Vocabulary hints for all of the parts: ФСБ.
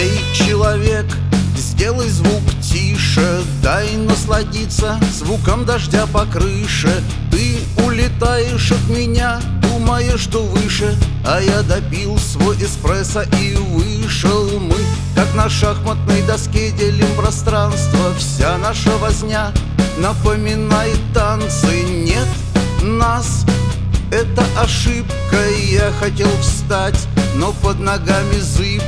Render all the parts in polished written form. Эй, человек, сделай звук тише, дай насладиться звуком дождя по крыше. Ты улетаешь от меня, думаешь, что выше, а я допил свой эспрессо и вышел. Мы, как на шахматной доске, делим пространство. Вся наша возня напоминает танцы. Нет нас, это ошибка. Я хотел встать, но под ногами зыбко.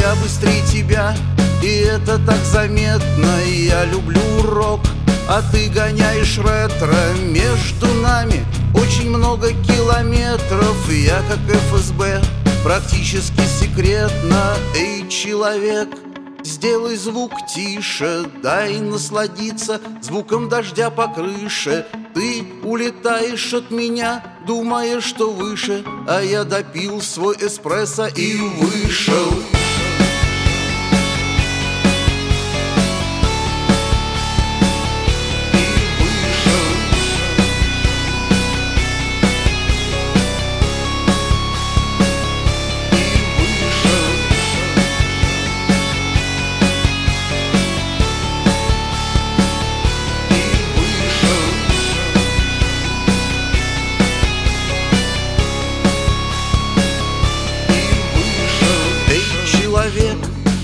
Я быстрее тебя, и это так заметно. Я люблю рок, а ты гоняешь ретро. Между нами очень много километров. Я, как ФСБ, практически секретно. Эй, человек, сделай звук тише, дай насладиться звуком дождя по крыше. Ты улетаешь от меня, думаешь, что выше, а я допил свой эспрессо и вышел.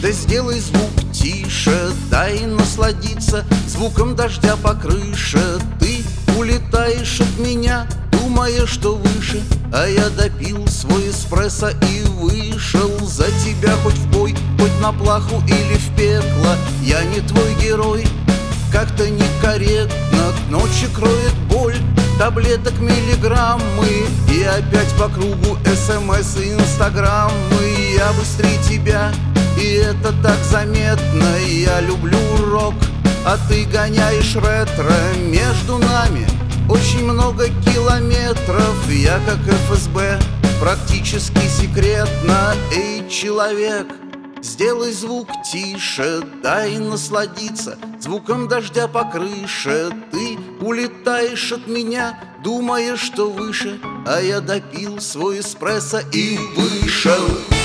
Да сделай звук тише, дай насладиться звуком дождя по крыше. Ты улетаешь от меня, думаешь, что выше, а я допил свой эспрессо и вышел. За тебя хоть в бой, хоть на плаху или в пекло. Я не твой герой, как-то некорректно. К ночи кроет боль таблеток миллиграммы. И опять по кругу СМС и инстаграммы. Я быстрее тебя, и это так заметно. Я люблю рок, а ты гоняешь ретро. Между нами очень много километров. Я, как ФСБ, практически секретно. Эй, человек, сделай звук тише, дай насладиться звуком дождя по крыше. Ты улетаешь от меня, думаешь, что выше, а я допил свой эспрессо и вышел.